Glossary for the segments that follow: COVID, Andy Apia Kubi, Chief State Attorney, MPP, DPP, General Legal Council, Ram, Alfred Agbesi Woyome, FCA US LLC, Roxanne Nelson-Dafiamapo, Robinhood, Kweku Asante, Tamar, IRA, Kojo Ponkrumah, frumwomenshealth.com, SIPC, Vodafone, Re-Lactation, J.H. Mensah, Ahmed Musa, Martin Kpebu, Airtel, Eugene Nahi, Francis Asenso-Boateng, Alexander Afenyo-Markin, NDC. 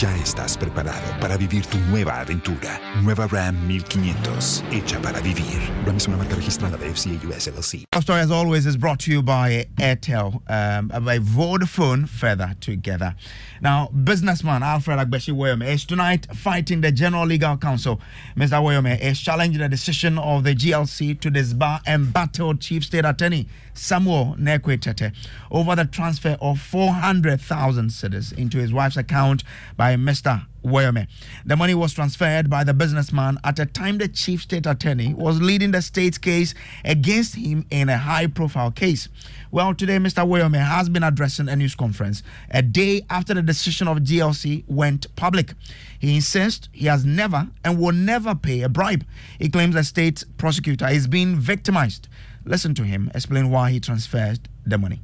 Ya estás preparado para vivir tu nueva aventura. Nueva Ram 1500, hecha para vivir. Ram es una marca registrada de FCA US LLC. Our story, as always, is brought to you by Airtel, by Vodafone, further together. Now, businessman Alfred Agbesi Woyome is tonight fighting the General Legal Council. Mr. Woyome is challenging the decision of the GLC to disbar embattled Chief State Attorney Samuel Nerquaye-Tetteh over the transfer of 400,000 cedis into his wife's account by Mr. Woyome. The money was transferred by the businessman at a time the Chief State Attorney was leading the state's case against him in a high-profile case. Well, today Mr. Woyome has been addressing a news conference a day after the decision of GLC went public. He insists he has never and will never pay a bribe. He claims the state prosecutor is being victimized. Listen to him explain why he transferred the money.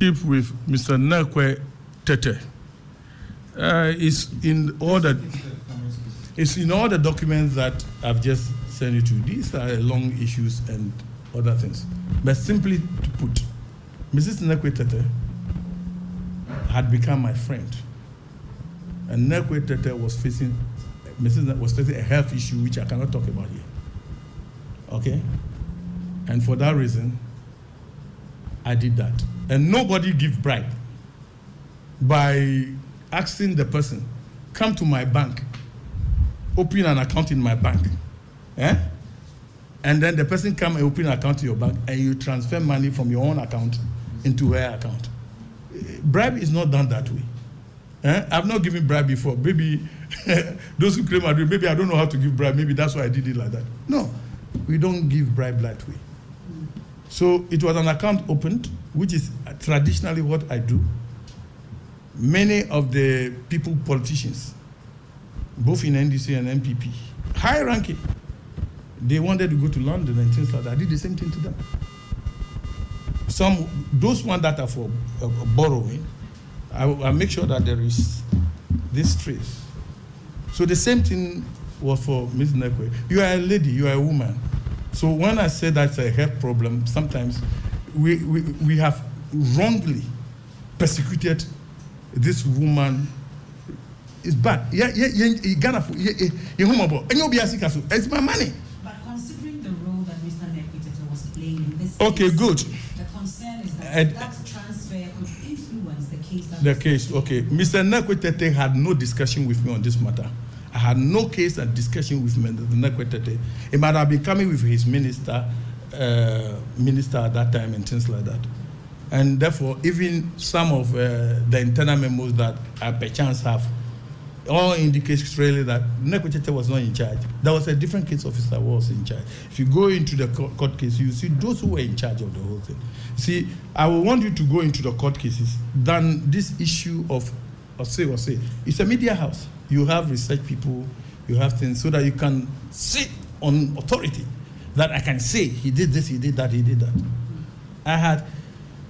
If with Mr. Nerquaye-Tetteh, it's in all the documents that I've just sent you to. These are long issues and other things. But simply to put, Mrs. Nerquaye-Tetteh had become my friend, and Nerquaye-Tetteh was facing a health issue which I cannot talk about here. Okay, and for that reason, I did that. And nobody give bribe by asking the person, come to my bank, open an account in my bank. Eh? And then the person come and open an account in your bank and you transfer money from your own account into her account. Bribe is not done that way. Eh? I've not given bribe before. Maybe those who claim I do, maybe I don't know how to give bribe. Maybe that's why I did it like that. No, we don't give bribe that way. So it was an account opened, which is traditionally what I do. Many of the people, politicians, both in NDC and MPP, high ranking, they wanted to go to London and things like that. I did the same thing to them. Some, those ones that are for borrowing, I make sure that there is this trace. So the same thing was for Ms. Nerquaye. You are a lady, you are a woman. So when I say that's a health problem, sometimes we have wrongly persecuted this woman. Is bad. It's my money. But considering the role that Mr. Nerquaye-Tetteh was playing in this case, okay, good. The concern is that transfer could influence the case. Okay. Mr. Nerquaye-Tetteh had no discussion with me on this matter. I had no case and discussion with Mr. Nerquaye-Tetteh. It might have been coming with his minister, minister at that time and things like that. And therefore, even some of the internal memos that I perchance have all indicates clearly that Nerquaye-Tetteh was not in charge. There was a different case officer who was in charge. If you go into the court case, you see those who were in charge of the whole thing. See, I will want you to go into the court cases than this issue of or say. It's a media house. You have research people, you have things, so that you can sit on authority, that I can say he did this, he did that, he did that. I had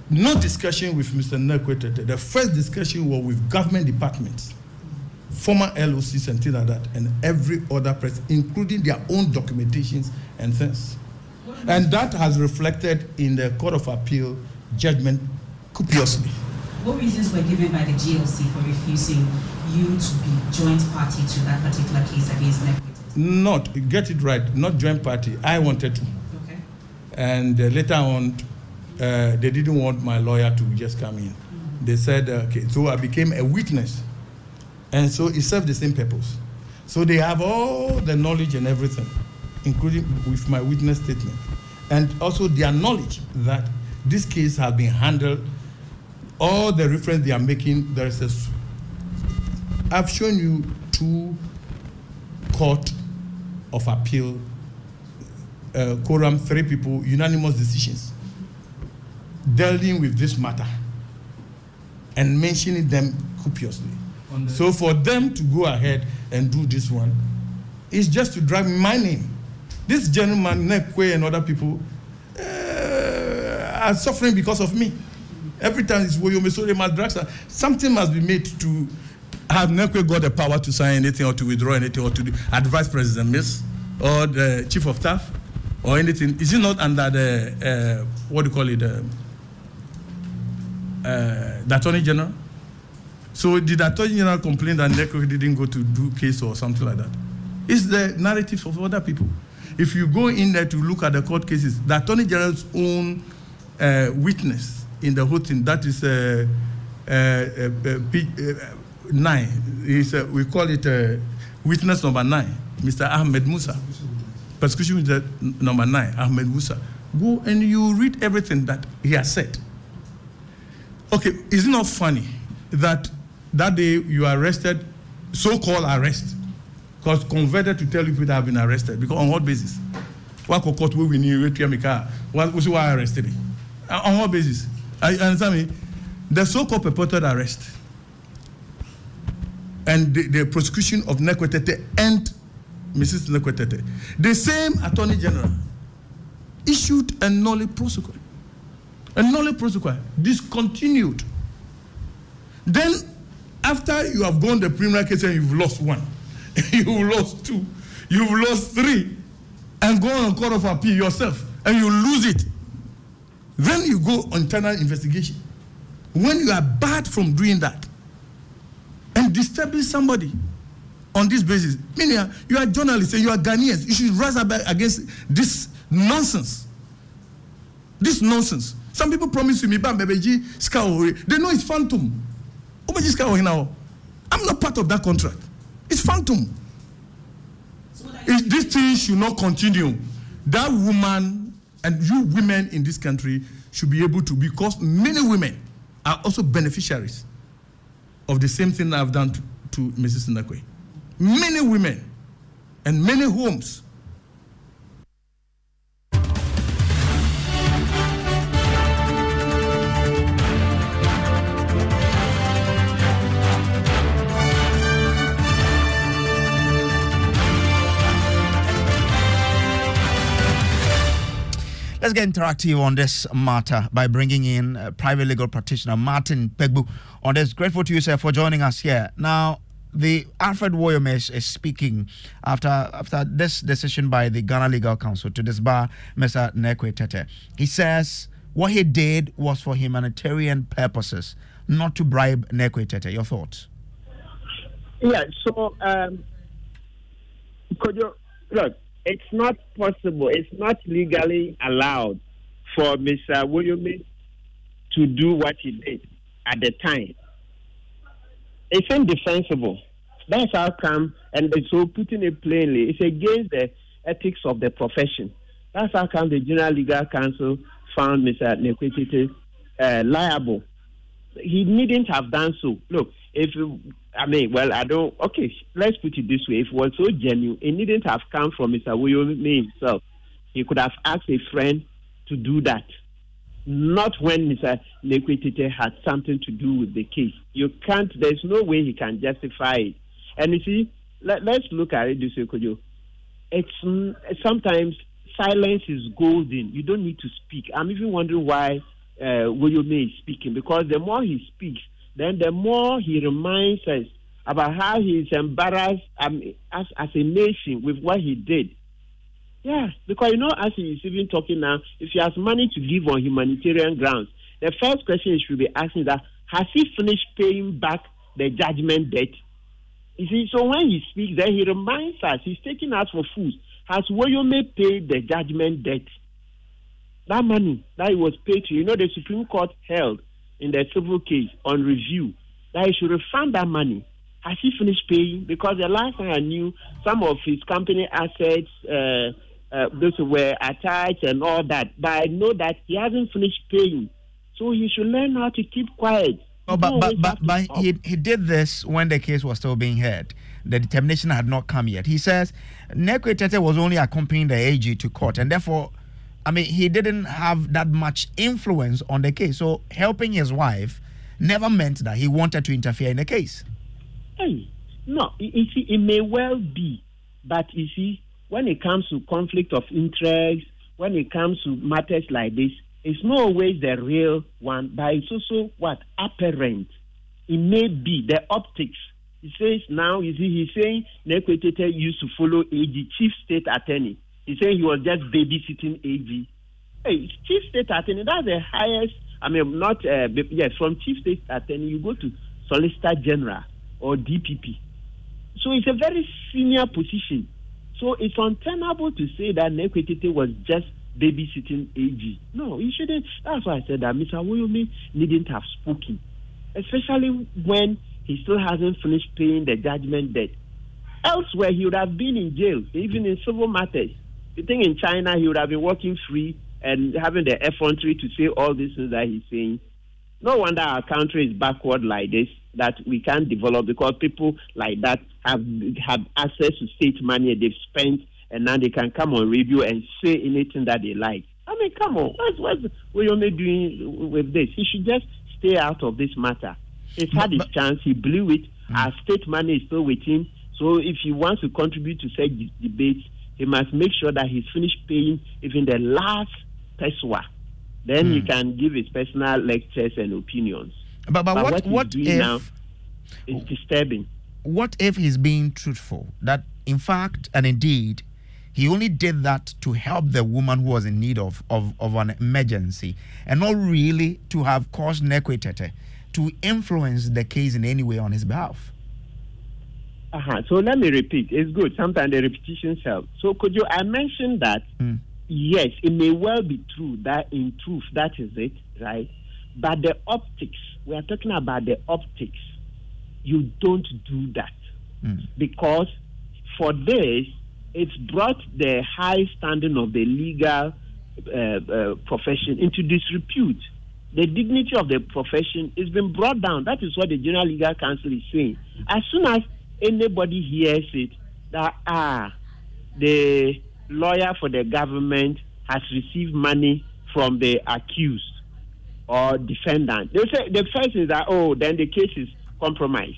no discussion with Mr. Nerquaye-Tetteh. The first discussion was with government departments, former LOCs and things like that, and every other press, including their own documentations and things. And that has reflected in the Court of Appeal judgment copiously. What reasons were given by the GLC for refusing you to be joint party to that particular case against Nerquaye-Tetteh? Not, get it right, not joint party. I wanted to. Okay. And later on, they didn't want my lawyer to just come in. Mm-hmm. They said, okay, so I became a witness. And so it served the same purpose. So they have all the knowledge and everything, including with my witness statement. And also their knowledge that this case has been handled, all the reference they are making, there is a, I've shown you two court of appeal, quorum, three people, unanimous decisions, dealing with this matter and mentioning them copiously. So for them to go ahead and do this one is just to drag my name. This gentleman, Nerquaye and other people, are suffering because of me. Every time it's Woyome, so they must drag something must be made to have Nerquaye got the power to sign anything or to withdraw anything or to advise President Mills or the Chief of Staff or anything. Is it not under the, what do you call it, the Attorney General? So did the Attorney General complain that Nerquaye didn't go to do case or something like that? It's the narrative of other people. If you go in there to look at the court cases, the Attorney General's own witness in the whole thing, that is P9. It's, we call it witness number 9, Mr. Ahmed Musa. Prosecution witness number 9, Ahmed Musa. Go and you read everything that he has said. Okay, it's not funny that that day you are arrested, so-called arrest, because converted to tell you people that have been arrested. Because on what basis? What court will we need to make a? What was why arrested me? On what basis? I understand me. The so-called purported arrest and the prosecution of Nerquaye-Tetteh and Mrs. Nerquaye-Tetteh, the same Attorney General issued a nolle prosequi. A nolle prosequi discontinued. Then, after you have gone the preliminary case and you've lost one, you've lost two, you've lost three, and go on a court of appeal yourself, and you lose it. Then you go on internal investigation. When you are barred from doing that and disturbing somebody on this basis, meaning you are journalists and you are Ghanaians, you should rise up against this nonsense. This nonsense. Some people promise me, they know it's phantom. I'm not part of that contract. It's phantom. So this thing should not continue. That woman and you women in this country should be able to, because many women are also beneficiaries of the same thing I've done to Mrs. Nerquaye. Many women and many homes. Let's get interactive on this matter by bringing in private legal practitioner Martin Kpebu on this. Grateful to you, sir, for joining us here. Now, the Alfred Woyome is speaking after this decision by the Ghana Legal Council to disbar Mr. Nerquaye-Tetteh. He says what he did was for humanitarian purposes, not to bribe Nerquaye-Tetteh. Your thoughts? Yeah, so, could you look? It's not possible. It's not legally allowed for Mr. Woyome to do what he did at the time. It's indefensible. That's how come, and so putting it plainly, it's against the ethics of the profession. That's how come the General Legal Council found Mr. Nerquaye-Tetteh liable. He needn't have done so. Look, let's put it this way. If it was so genuine, it needn't have come from Mr. Woyome himself. He could have asked a friend to do that. Not when Mr. Nerquaye-Tetteh had something to do with the case. There's no way he can justify it. And you see, let's look at it this way, Kojo. It's sometimes silence is golden. You don't need to speak. I'm even wondering why Woyome is speaking, because the more he speaks, then the more he reminds us about how he is embarrassed as a nation with what he did. Yeah, because as he is even talking now, if he has money to give on humanitarian grounds, the first question he should be asking is that, has he finished paying back the judgment debt? You see, so when he speaks, then he reminds us, he's taking us for fools. Has Woyome paid the judgment debt? That money that he was paid to, the Supreme Court held in the civil case on review that he should refund that money. Has he finished paying? Because the last time I knew, some of his company assets, those were attached and all that. But I know that he hasn't finished paying. So he should learn how to keep quiet. Oh, but he did this when the case was still being heard. The determination had not come yet. He says Nerquaye-Tetteh was only accompanying the AG to court, and therefore, he didn't have that much influence on the case. So helping his wife never meant that he wanted to interfere in the case. Hey, no, it may well be, but you see, when it comes to conflict of interest, when it comes to matters like this, it's not always the real one, but it's also apparent. It may be the optics. He says now, he's saying Nerquaye-Tetteh used to follow AG, Chief State Attorney. He's saying he was just babysitting AG. Hey, Chief State Attorney, that's the highest, from Chief State Attorney, you go to Solicitor General or DPP. So it's a very senior position. So it's untenable to say that Nerquaye-Tetteh was just babysitting AG. No, he shouldn't. That's why I said that Mr. Woyome needn't have spoken, especially when he still hasn't finished paying the judgment debt. Elsewhere, he would have been in jail, even in civil matters. You think in China, he would have been working free and having the effrontery to say all these things that he's saying. No wonder our country is backward like this, that we can't develop, because people like that have access to state money they've spent, and now they can come on radio and say anything that they like. Come on. What's Woyome doing with this? He should just stay out of this matter. He's had his chance. He blew it. Our state money is still with him. So if he wants to contribute to such debates, he must make sure that he's finished paying even the last peswa. Then he can give his personal lectures and opinions. But what he's doing now is disturbing. What if he's being truthful? That, in fact and indeed, he only did that to help the woman who was in need of an emergency, and not really to have caused Nerquaye-Tetteh to influence the case in any way on his behalf. So let me repeat. It's good. Sometimes the repetitions help. So, Kojo, I mentioned that, yes, it may well be true that in truth, that is it, right? But the optics, we are talking about the optics. You don't do that. Because for this, it's brought the high standing of the legal profession into disrepute. The dignity of the profession is been brought down. That is what the General Legal Council is saying. As soon as anybody hears it, that the lawyer for the government has received money from the accused or defendant, they say the first is that, then the case is compromised.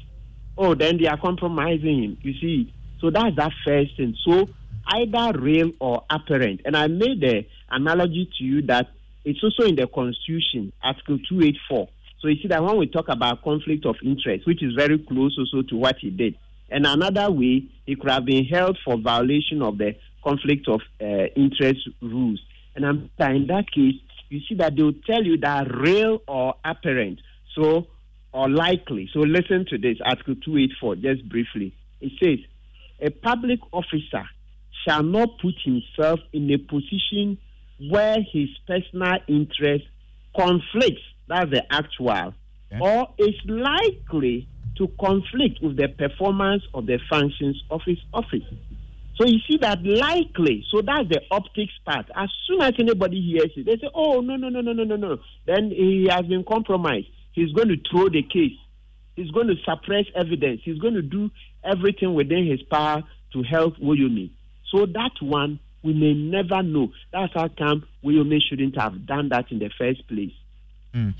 Then they are compromising him. You see, so that's that first thing. So either real or apparent. And I made the analogy to you that it's also in the Constitution, Article 284. So you see that when we talk about conflict of interest, which is very close also to what he did. And another way, he could have been held for violation of the conflict of interest rules. And in that case, you see that they will tell you that real or apparent, so or likely. So listen to this, Article 284, just briefly. It says, a public officer shall not put himself in a position where his personal interest conflicts, that's the actual, or is likely to conflict with the performance of the functions of his office. So you see that likely, so that's the optics part. As soon as anybody hears it, they say, oh, no. Then he has been compromised. He's going to throw the case. He's going to suppress evidence. He's going to do everything within his power to help Woyome. So that one, we may never know. That's how come Woyome shouldn't have done that in the first place. Mm.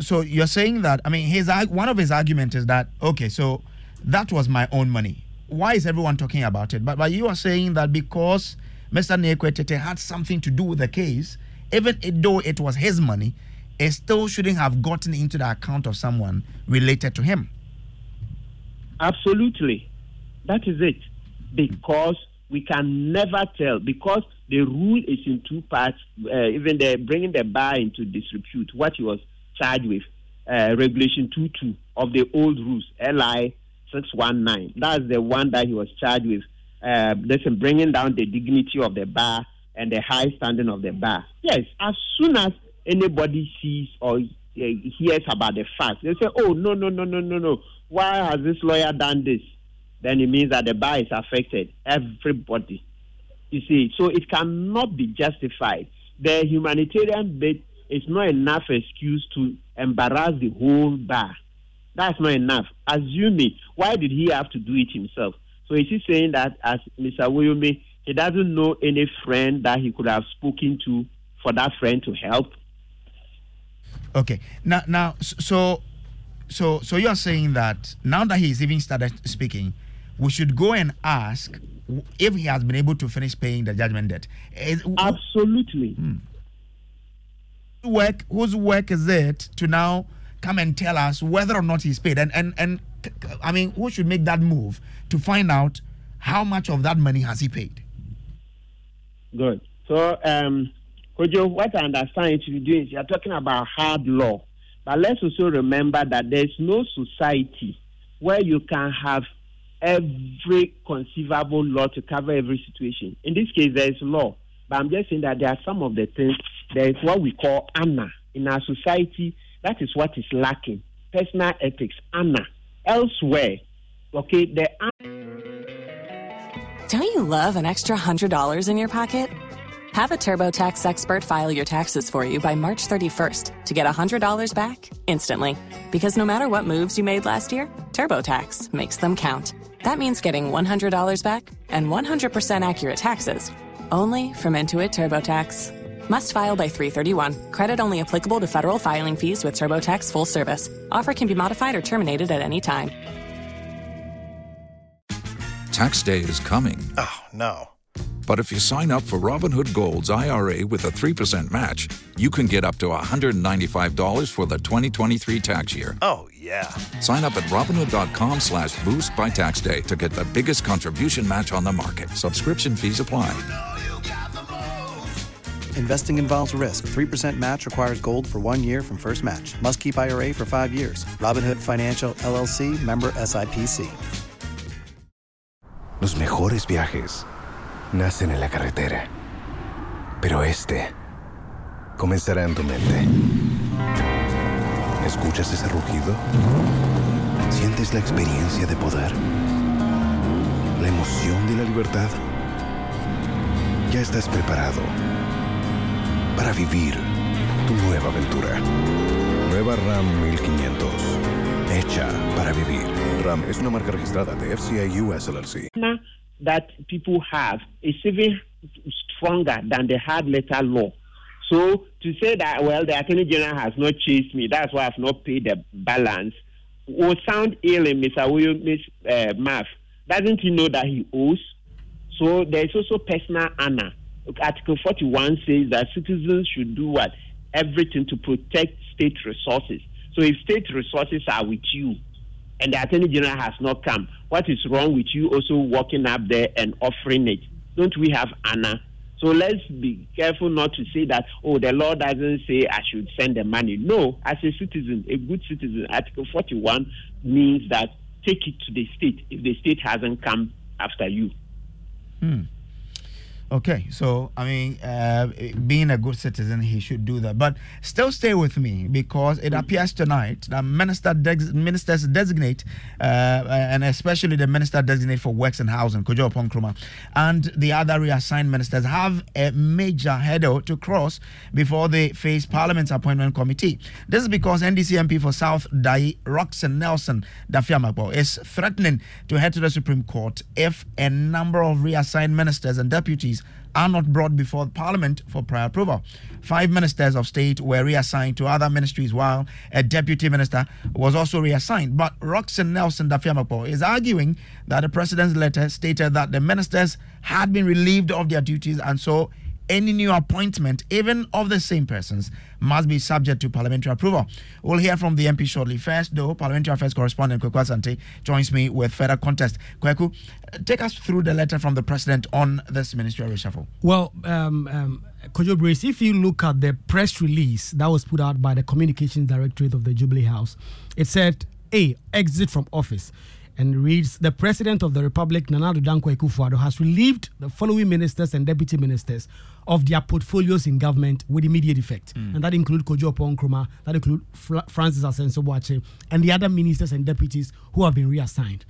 So you're saying that, I mean, one of his arguments is that, okay, so that was my own money. Why is everyone talking about it? But you are saying that because Mr. Nerquaye-Tetteh had something to do with the case, even though it was his money, it still shouldn't have gotten into the account of someone related to him. Absolutely. That is it. Because we can never tell, because the rule is in two parts, even they're bringing the bar into disrepute, what he was charged with, Regulation 22 of the old rules, LI 619. That's the one that he was charged with, bringing down the dignity of the bar and the high standing of the bar. Yes, as soon as anybody sees or hears about the facts, they say, oh, no. Why has this lawyer done this? Then it means that the bar is affected. Everybody. You see, so it cannot be justified. The humanitarian bit is not enough excuse to embarrass the whole bar. That's not enough. Assuming, why did he have to do it himself? So is he saying that as Mr. Woyome, he doesn't know any friend that he could have spoken to for that friend to help? Okay. Now, so you're saying that now that he's even started speaking, we should go and ask if he has been able to finish paying the judgment debt. Absolutely. Whose work is it to now come and tell us whether or not he's paid? And I mean, who should make that move to find out how much of that money has he paid? Good. So, Kojo, what I understand you to be doing is you're talking about hard law. But let's also remember that there's no society where you can have every conceivable law to cover every situation. In this case, there is law. But I'm just saying that there are some of the things, there is what we call honor. In our society, that is what is lacking. Personal ethics, honor. Elsewhere, okay, there are... Don't you love an extra $100 in your pocket? Have a TurboTax expert file your taxes for you by March 31st to get $100 back instantly. Because no matter what moves you made last year, TurboTax makes them count. That means getting $100 back and 100% accurate taxes, only from Intuit TurboTax. Must file by 3/31. Credit only applicable to federal filing fees with TurboTax full service. Offer can be modified or terminated at any time. Tax day is coming. Oh, no. But if you sign up for Robinhood Gold's IRA with a 3% match, you can get up to $195 for the 2023 tax year. Oh, yeah. Sign up at Robinhood.com/boost by tax day to get the biggest contribution match on the market. Subscription fees apply. You know you investing involves risk. 3% match requires gold for 1 year from first match. Must keep IRA for 5 years. Robinhood Financial, LLC, member SIPC. Los mejores viajes nacen en la carretera, pero este comenzará en tu mente. ¿Escuchas ese rugido? ¿Sientes la experiencia de poder? ¿La emoción de la libertad? Ya estás preparado para vivir tu nueva aventura. Nueva Ram 1500. Hecha para vivir. Ram es una marca registrada de FCA US LLC. No. That people have is even stronger than the hard letter law. So to say that, well, the Attorney General has not chased me, that's why I've not paid the balance, will sound ill in Mr. Williams' mouth. Doesn't he know that he owes? So there is also personal honor. Article 41 says that citizens should do what? Everything to protect state resources. So if state resources are with you, and the Attorney General has not come, what is wrong with you also walking up there and offering it? Don't we have honor? So let's be careful not to say that, oh, the law doesn't say I should send the money. No, as a citizen, a good citizen, Article 41 means that take it to the state if the state hasn't come after you. Okay, so, I mean, being a good citizen, he should do that. But still stay with me, because it appears tonight that ministers-designate, and especially the minister-designate for Works and Housing, Kojo Ponkrumah, and the other reassigned ministers have a major hurdle to cross before they face Parliament's Appointment Committee. This is because NDC MP for South Dai, Roxanne Nelson-Dafiamapo, is threatening to head to the Supreme Court if a number of reassigned ministers and deputies are not brought before Parliament for prior approval. 5 ministers of state were reassigned to other ministries, while a deputy minister was also reassigned. But Roxanne Nelson-Dafiamapo is arguing that the president's letter stated that the ministers had been relieved of their duties, and so any new appointment, even of the same persons, must be subject to parliamentary approval. We'll hear from the MP shortly. First, though, Parliamentary Affairs Correspondent Kweku Asante joins me with further context. Kweku, take us through the letter from the President on this ministerial reshuffle. Well, Kojo Brace, if you look at the press release that was put out by the Communications Directorate of the Jubilee House, it said, A, exit from office, and reads, the President of the Republic, Nana Addo Dankwa Akufo-Addo, has relieved the following ministers and deputy ministers of their portfolios in government with immediate effect. And that include Kojo Ponkrumah, that include Francis Asenso-Boateng, and the other ministers and deputies who have been reassigned.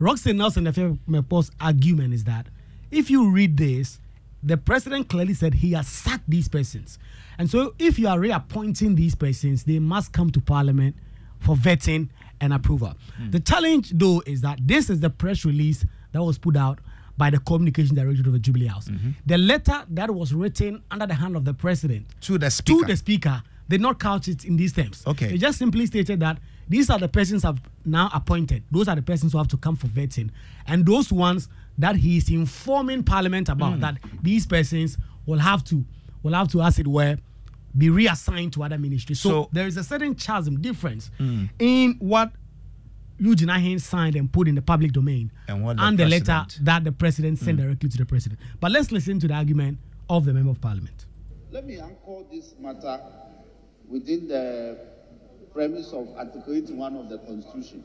Roxanne Nelson-Dafiamapo's argument is that if you read this, the President clearly said he has sacked these persons. And so if you are reappointing these persons, they must come to Parliament for vetting and approval. The challenge, though, is that this is the press release that was put out by the Communication Directorate of the Jubilee House. The letter that was written under the hand of the President to the Speaker did not couch it in these terms. It just simply stated that these are the persons I've now appointed. Those are the persons who have to come for vetting. And those ones that he is informing Parliament about, that these persons will have to, as it were, be reassigned to other ministries. So there is a certain chasm difference in what Eugene Nahi signed and put in the public domain and the letter that the President sent directly to the President. But let's listen to the argument of the Member of Parliament. Let me anchor this matter within the premise of Article 81 of the Constitution.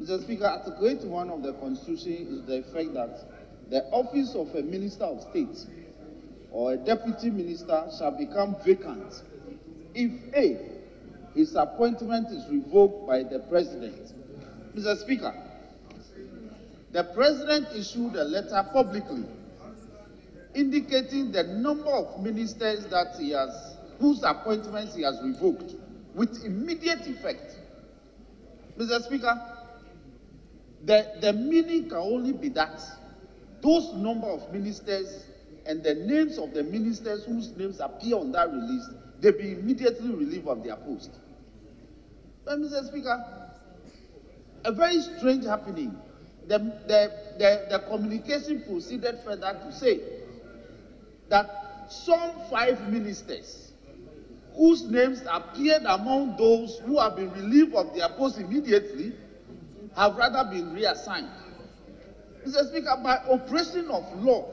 Mr. Speaker, Article 81 of the Constitution is the fact that the office of a Minister of State or a deputy minister shall become vacant if A, his appointment is revoked by the President. Mr. Speaker, the President issued a letter publicly indicating the number of ministers that he has, whose appointments he has revoked with immediate effect. Mr. Speaker, the meaning can only be that those number of ministers and the names of the ministers whose names appear on that release, they be immediately relieved of their post. But Mr. Speaker, a very strange happening. The communication proceeded further to say that some 5 ministers whose names appeared among those who have been relieved of their post immediately have rather been reassigned. Mr. Speaker, by operation of law,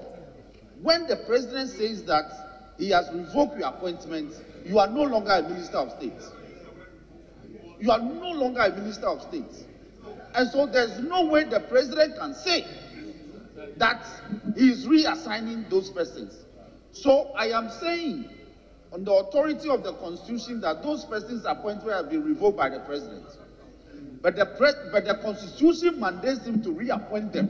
when the President says that he has revoked your appointment, you are no longer a Minister of State. You are no longer a Minister of State. And so there's no way the President can say that he is reassigning those persons. So I am saying, on the authority of the Constitution, that those persons' appointments have been revoked by the President. But the Constitution mandates him to reappoint them.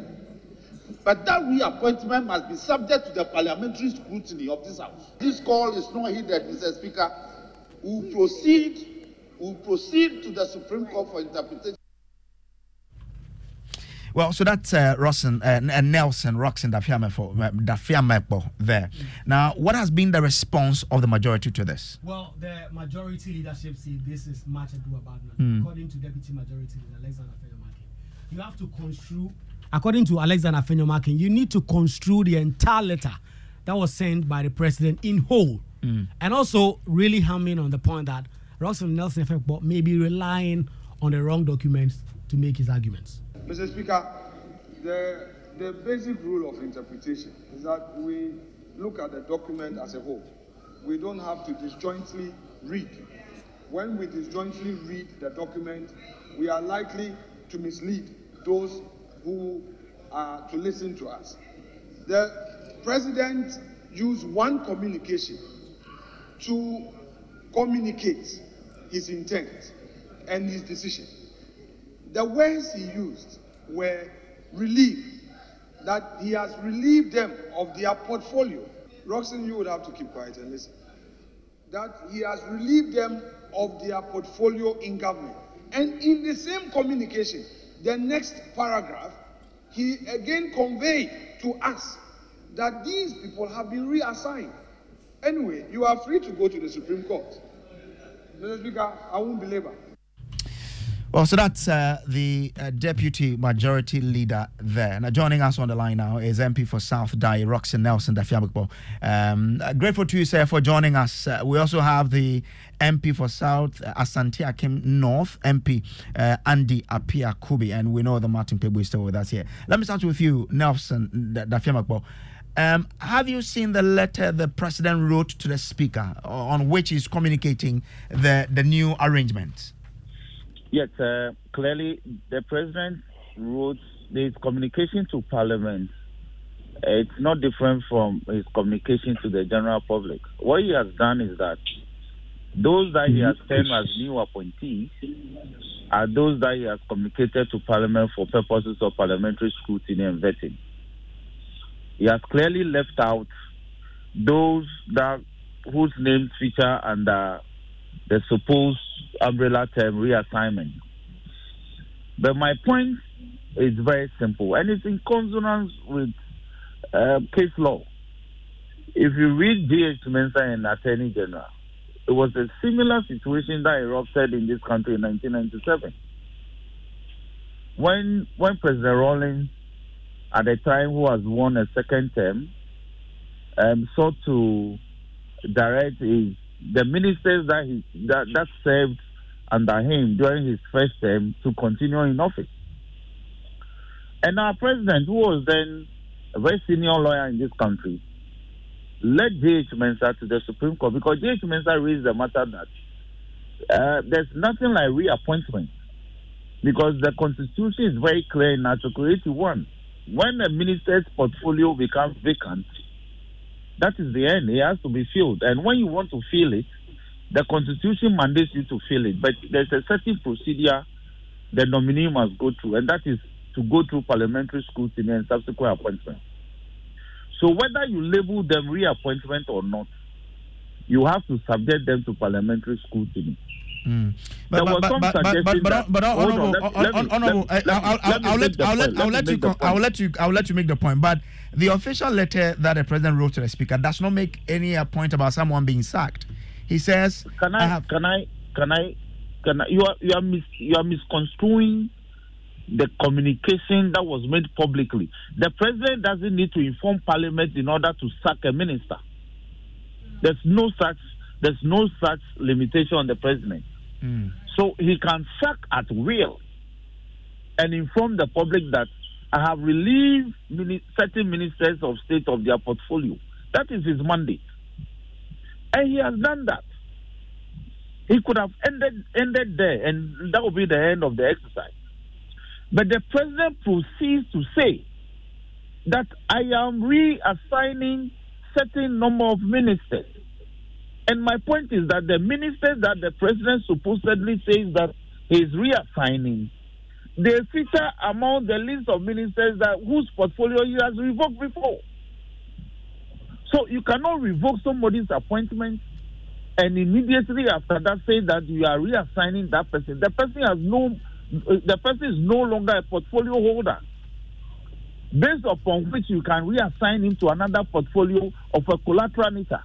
But that reappointment must be subject to the parliamentary scrutiny of this House. This call is not heeded, Mr. Speaker. We'll proceed to the Supreme Court for interpretation. Well, so that's Roxanne Dafiamapo there. Now, what has been the response of the majority to this? Well, the majority leadership see this is much ado about nothing. According to Deputy Majority Leader Alexander Afenyo-Markin, you have to construe. According to Alexander Afenyo-Markin, you need to construe the entire letter that was sent by the President in whole. And also really hammering on the point that Roxanne Nelson-Dafiamapo may be relying on the wrong documents to make his arguments. Mr. Speaker, the basic rule of interpretation is that we look at the document as a whole. We don't have to disjointly read. When we disjointly read the document, we are likely to mislead those who are to listen to us. The President used one communication to communicate his intent and his decision. The words he used were relief, that he has relieved them of their portfolio. Roxanne, you would have to keep quiet and listen. That he has relieved them of their portfolio in government. And in the same communication, the next paragraph, he again conveyed to us that these people have been reassigned. Anyway, you are free to go to the Supreme Court. Mr. Speaker, I won't belabor. Well, so that's the Deputy Majority Leader there. Now, joining us on the line now is MP for South Dai, Roxanne Nelson-Dafiamapo. Grateful to you, sir, for joining us. We also have the MP for South Asante Akim North, MP Andy Apia Kubi, and we know that Martin Kpebu is still with us here. Let me start with you, Nelson-Dafiamapo. Have you seen the letter the President wrote to the Speaker on which he's communicating the new arrangement? Yes, clearly the President wrote his communication to Parliament. It's not different from his communication to the general public. What he has done is that those that he has termed as new appointees are those that he has communicated to Parliament for purposes of parliamentary scrutiny and vetting. He has clearly left out those whose names feature under the supposed umbrella term reassignment. But my point is very simple, and it's in consonance with case law. If you read J.H. Mensah and Attorney General, it was a similar situation that erupted in this country in 1997. When President Rawlings, at the time who has won a second term, sought to direct the ministers that served under him during his first term to continue in office. And our president, who was then a very senior lawyer in this country, led J.H. Mensah to the Supreme Court, because J.H. Mensah raised the matter that there's nothing like reappointment, because the Constitution is very clear in Article 81. When a minister's portfolio becomes vacant, that is the end. It has to be filled. And when you want to fill it, the Constitution mandates you to fill it. But there's a certain procedure the nominee must go through, and that is to go through parliamentary scrutiny and subsequent appointment. So whether you label them reappointment or not, you have to subject them to parliamentary scrutiny. I'll let you make the point. But the official letter that the President wrote to the Speaker does not make any point about someone being sacked. He says, you are misconstruing the communication that was made publicly. The President doesn't need to inform Parliament in order to sack a minister. There's no such limitation on the President. So he can sack at will and inform the public that I have relieved certain ministers of state of their portfolio. That is his mandate. And he has done that. He could have ended there, and that would be the end of the exercise. But the President proceeds to say that I am reassigning certain number of ministers. And my point is that the ministers that the President supposedly says that he's reassigning, they feature among the list of ministers whose portfolio he has revoked before. So you cannot revoke somebody's appointment and immediately after that say that you are reassigning that person. The person is no longer a portfolio holder, based upon which you can reassign him to another portfolio of a collateral nature.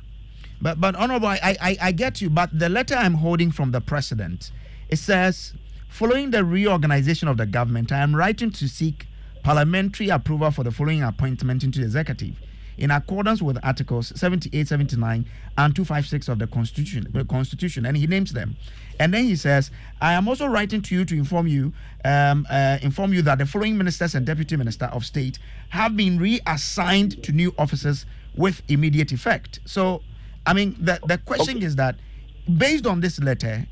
But Honorable, I get you, but the letter I'm holding from the President, it says, following the reorganization of the government, I am writing to seek parliamentary approval for the following appointment into the executive in accordance with Articles 78, 79, and 256 of the Constitution, and he names them. And then he says, I am also writing to you to inform you that the following ministers and deputy minister of state have been reassigned to new offices with immediate effect. So, I mean, the question is that, based on this letter,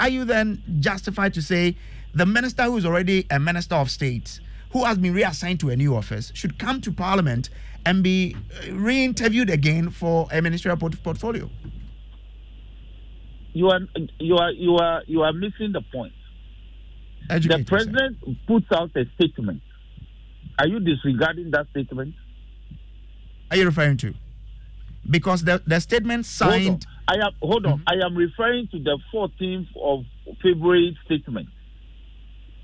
are you then justified to say the minister who is already a minister of state, who has been reassigned to a new office should come to Parliament and be re-interviewed again for a ministerial portfolio. You are missing the point. Educate the president yourself. Puts out a statement. Are you disregarding that statement? Are you referring to? Because the statement signed. Hold on. I am referring to the 14th of February statement.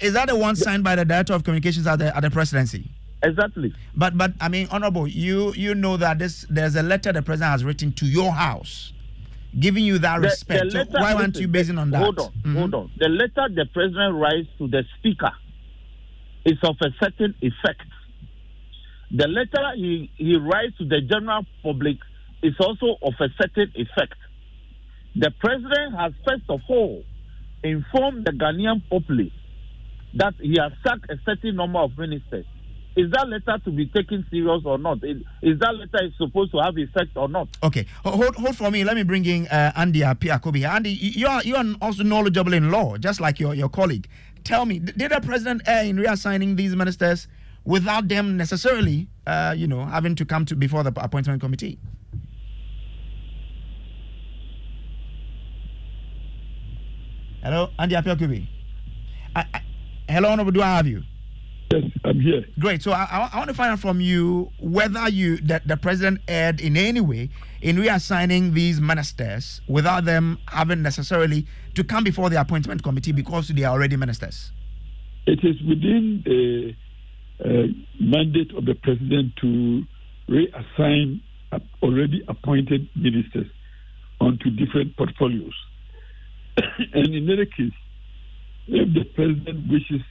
Is that the one signed by the Director of Communications at the presidency? Exactly. But I mean, Honorable, you know that there's a letter the president has written to your house, giving you that respect. So why aren't you basing on that? Hold on. The letter the president writes to the speaker is of a certain effect. The letter he writes to the general public is also of a certain effect. The president has first of all informed the Ghanaian populace that he has sacked a certain number of ministers. Is that letter to be taken serious or not? Is that letter supposed to have effect or not? Okay, hold for me. Let me bring in Andy Apia Kubi. Andy, you are also knowledgeable in law, just like your colleague. Tell me, did the president err in reassigning these ministers without them necessarily, having to come to before the appointment committee? Hello, Andy Apia Kubi. Hello, Honorable, do I have you? Yes, I'm here. Great. So I want to find out from you whether the president erred in any way in reassigning these ministers without them having necessarily to come before the appointment committee because they are already ministers. It is within the mandate of the president to reassign already appointed ministers onto different portfolios. And in any case, if the president wishes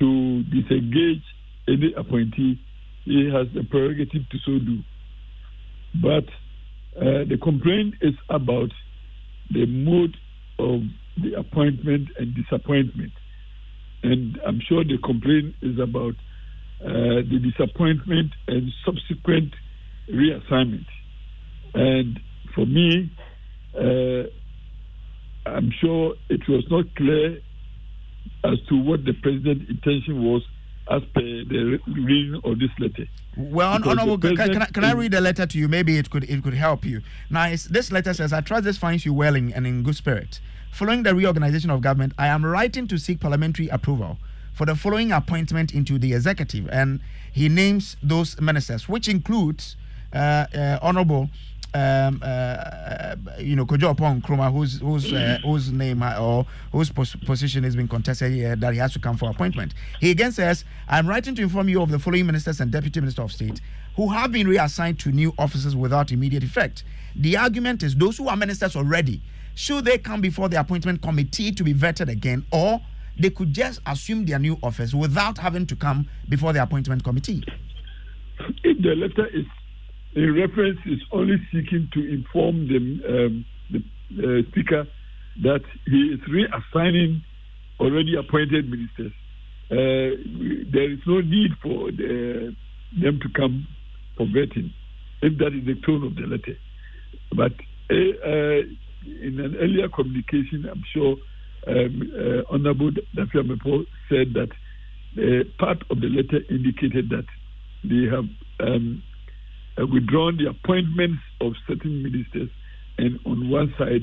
to disengage any appointee, he has the prerogative to so do. But the complaint is about the mode of the appointment and disappointment. And I'm sure the complaint is about the disappointment and subsequent reassignment. And for me, I'm sure it was not clear as to what the president's intention was as per the reading of this letter. Well, Honorable, can I read the letter to you? Maybe it could help you. Now, this letter says, I trust this finds you well and in good spirit. Following the reorganization of government, I am writing to seek parliamentary approval for the following appointment into the executive. And he names those ministers, which includes Honorable... Kojo Ponkrumah, whose name or whose position has been contested here, that he has to come for appointment. He again says, I'm writing to inform you of the following ministers and deputy minister of state who have been reassigned to new offices without immediate effect. The argument is those who are ministers already, should they come before the appointment committee to be vetted again, or they could just assume their new office without having to come before the appointment committee? If the letter is in reference, is only seeking to inform the speaker that he is reassigning already appointed ministers. There is no need for them to come for vetting, if that is the tone of the letter. But in an earlier communication, I'm sure Honorable Nafi said that part of the letter indicated that they have withdrawn the appointments of certain ministers, and on one side,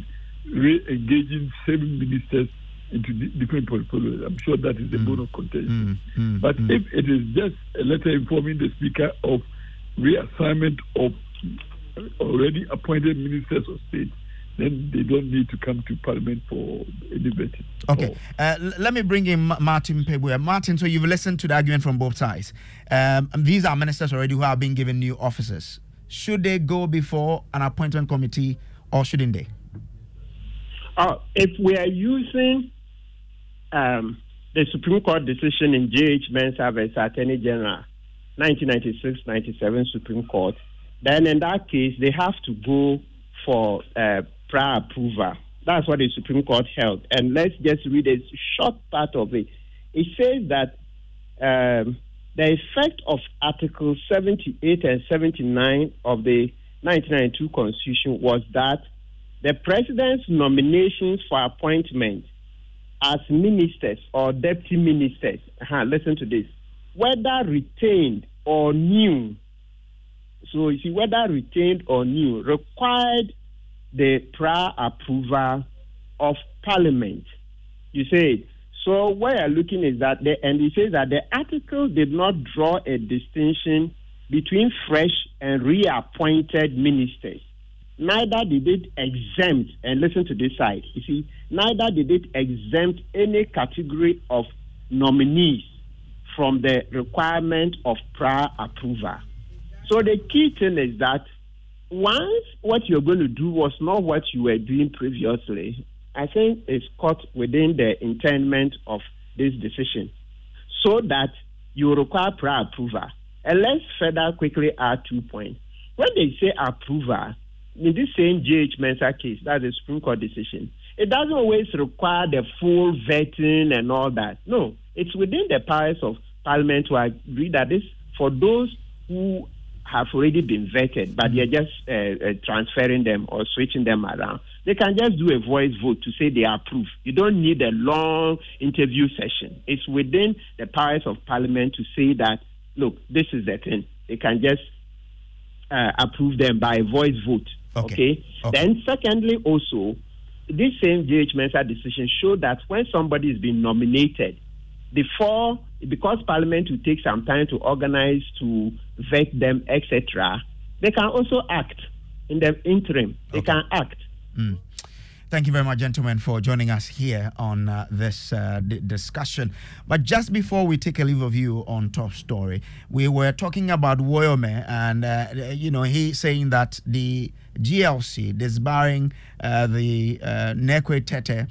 re-engaging seven ministers into different portfolios. I'm sure that is the bone of contention. But if it is just a letter informing the speaker of reassignment of already appointed ministers of state, then they don't need to come to Parliament for any vetting. Okay. Let me bring in Martin Kpebu. Martin, so you've listened to the argument from both sides. These are ministers already who have been given new offices. Should they go before an appointment committee or shouldn't they? If we are using the Supreme Court decision in J.H. Mensah versus Attorney General, 1996-97 Supreme Court, then in that case, they have to go for prior approval. That's what the Supreme Court held. And let's just read a short part of it. It says that the effect of Article 78 and 79 of the 1992 Constitution was that the president's nominations for appointment as ministers or deputy ministers, listen to this, whether retained or new, so you see, whether retained or new, required the prior approval of Parliament. You say, so what you're looking is that, and it says that the article did not draw a distinction between fresh and reappointed ministers. Neither did it exempt, and listen to this side, you see, neither did it exempt any category of nominees from the requirement of prior approval. So the key thing is that once what you're going to do was not what you were doing previously, I think it's caught within the intendment of this decision, so that you require prior approval. And let's further quickly add 2 points. When they say approval, in this same J.H. Mensah case, that's a Supreme Court decision, it doesn't always require the full vetting and all that. No, it's within the powers of Parliament to agree that this for those who have already been vetted, but they're just transferring them or switching them around. They can just do a voice vote to say they approve. You don't need a long interview session. It's within the powers of Parliament to say that, look, this is the thing. They can just approve them by voice vote. Okay? Then secondly, also, this same J.H. Mensah decision showed that when somebody is being nominated, before, because Parliament will take some time to organize, to vet them, etc., they can also act in the interim. They can act. Mm. Thank you very much, gentlemen, for joining us here on this discussion. But just before we take a leave of you on Top Story, we were talking about Woyome and, you know, he saying that the GLC disbarring the Nerquaye-Tetteh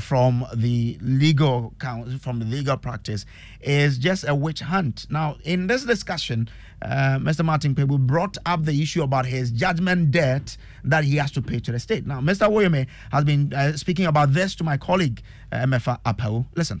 from the legal counsel, from the legal practice, is just a witch hunt. Now, in this discussion, Mr. Martin Kpebu brought up the issue about his judgment debt that he has to pay to the state. Now, Mr. Woyome has been speaking about this to my colleague, MFA Apao. Listen.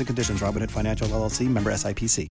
and conditions. Robinhood Financial LLC. Member SIPC.